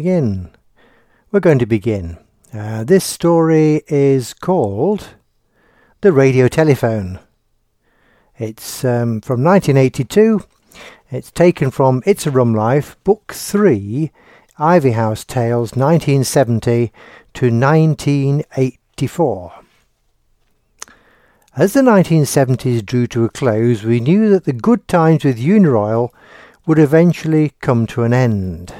We're going to begin. This story is called The Radio Telephone. It's from 1982. It's taken from It's a Rum Life, Book 3, Ivy House Tales, 1970 to 1984. As the 1970s drew to a close, we knew that the good times with Uniroyal would eventually come to an end.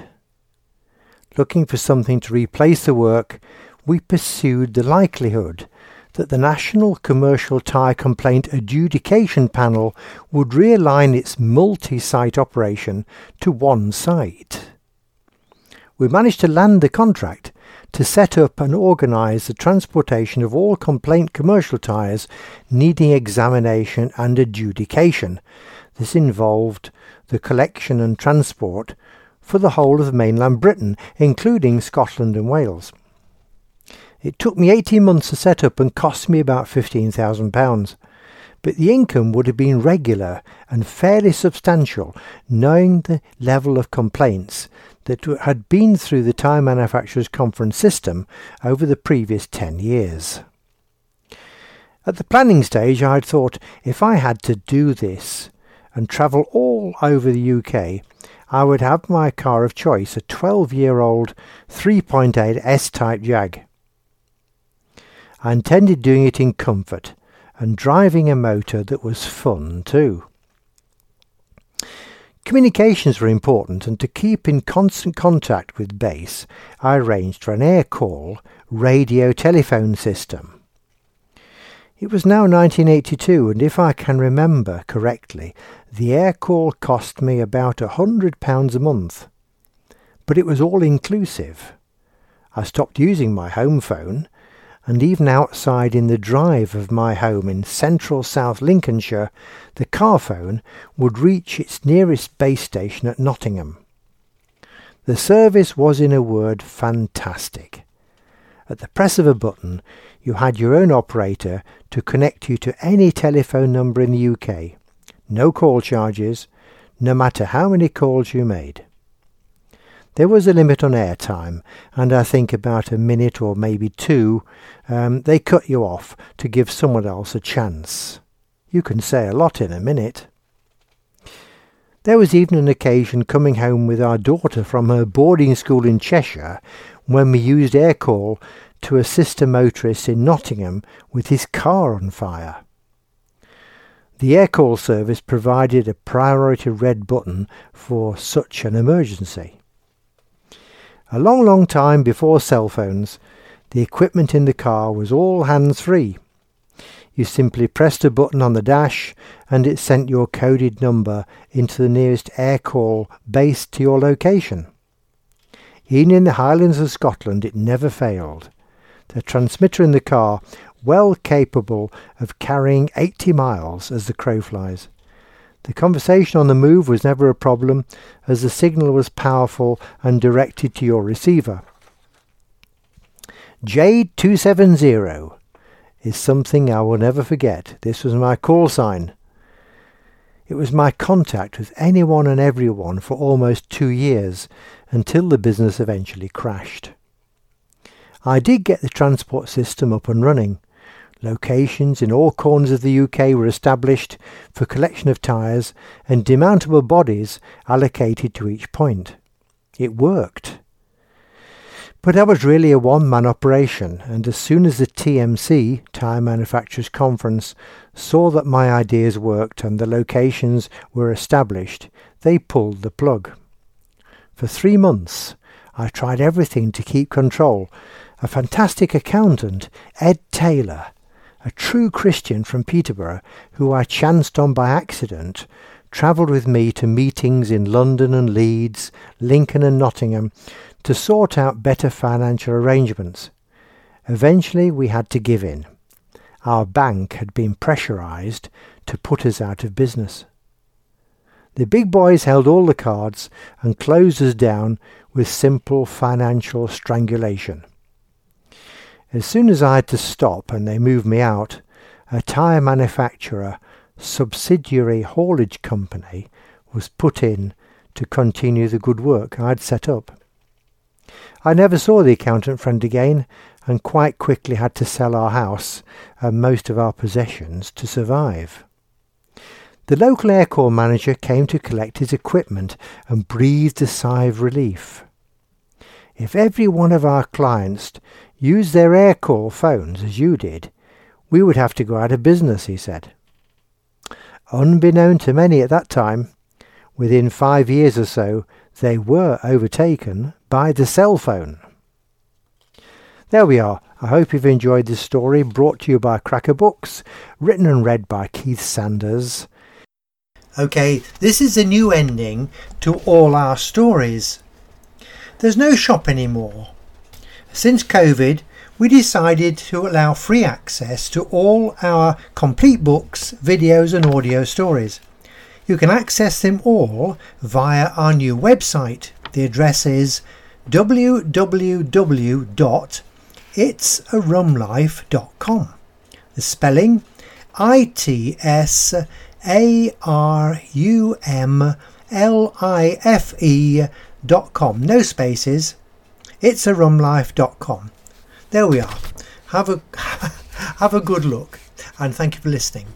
Looking for something to replace the work, we pursued the likelihood that the National Commercial Tyre Complaint Adjudication Panel would realign its multi-site operation to one site. We managed to land the contract to set up and organise the transportation of all complaint commercial tyres needing examination and adjudication. This involved the collection and transport for the whole of mainland Britain, including Scotland and Wales. It took me 18 months to set up and cost me about £15,000, but the income would have been regular and fairly substantial, knowing the level of complaints that had been through the Tyre Manufacturers Conference system over the previous 10 years. At the planning stage, I had thought, if I had to do this and travel all over the UK, I would have my car of choice, a 12-year-old 3.8 S-type Jag. I intended doing it in comfort and driving a motor that was fun too. Communications were important, and to keep in constant contact with base, I arranged for an Aircall radio telephone system. It was now 1982, and if I can remember correctly, the Aircall cost me about £100 a month. But it was all inclusive. I stopped using my home phone, and even outside in the drive of my home in central South Lincolnshire, the car phone would reach its nearest base station at Nottingham. The service was, in a word, fantastic. At the press of a button, you had your own operator to connect you to any telephone number in the UK. No call charges, no matter how many calls you made. There was a limit on airtime, and I think about a minute or maybe two, they cut you off to give someone else a chance. You can say a lot in a minute. There was even an occasion coming home with our daughter from her boarding school in Cheshire when we used Aircall to assist a motorist in Nottingham with his car on fire. The Aircall service provided a priority red button for such an emergency. A long, long time before cell phones, the equipment in the car was all hands-free. You simply pressed a button on the dash and it sent your coded number into the nearest Aircall base to your location. Even in the Highlands of Scotland, it never failed. The transmitter in the car, well capable of carrying 80 miles as the crow flies. The conversation on the move was never a problem, as the signal was powerful and directed to your receiver. J270 is something I will never forget. This was my call sign. It was my contact with anyone and everyone for almost 2 years, until the business eventually crashed. I did get the transport system up and running. Locations in all corners of the UK were established for collection of tyres and demountable bodies allocated to each point. It worked. But I was really a one-man operation, and as soon as the TMC, Tyre Manufacturers Conference, saw that my ideas worked and the locations were established, they pulled the plug. For 3 months, I tried everything to keep control. A fantastic accountant, Ed Taylor, a true Christian from Peterborough, who I chanced on by accident, travelled with me to meetings in London and Leeds, Lincoln and Nottingham, to sort out better financial arrangements. Eventually we had to give in. Our bank had been pressurised to put us out of business. The big boys held all the cards and closed us down with simple financial strangulation. As soon as I had to stop and they moved me out, a tyre manufacturer subsidiary haulage company was put in to continue the good work I'd set up. I never saw the accountant friend again, and quite quickly had to sell our house and most of our possessions to survive. The local Aircall manager came to collect his equipment and breathed a sigh of relief. If every one of our clients used their Aircall phones as you did, we would have to go out of business, he said. Unbeknown to many at that time, within 5 years or so, they were overtaken by the cell phone. There we are. I hope you've enjoyed this story, brought to you by Cracker Books, written and read by Keith Sanders. Okay, this is a new ending to all our stories. There's no shop anymore. Since COVID, we decided to allow free access to all our complete books, videos and audio stories. You can access them all via our new website. The address is www.itsarumlife.com. The spelling itsarumlife.com. No spaces. Itsarumlife.com. There we are. Have a good look, and thank you for listening.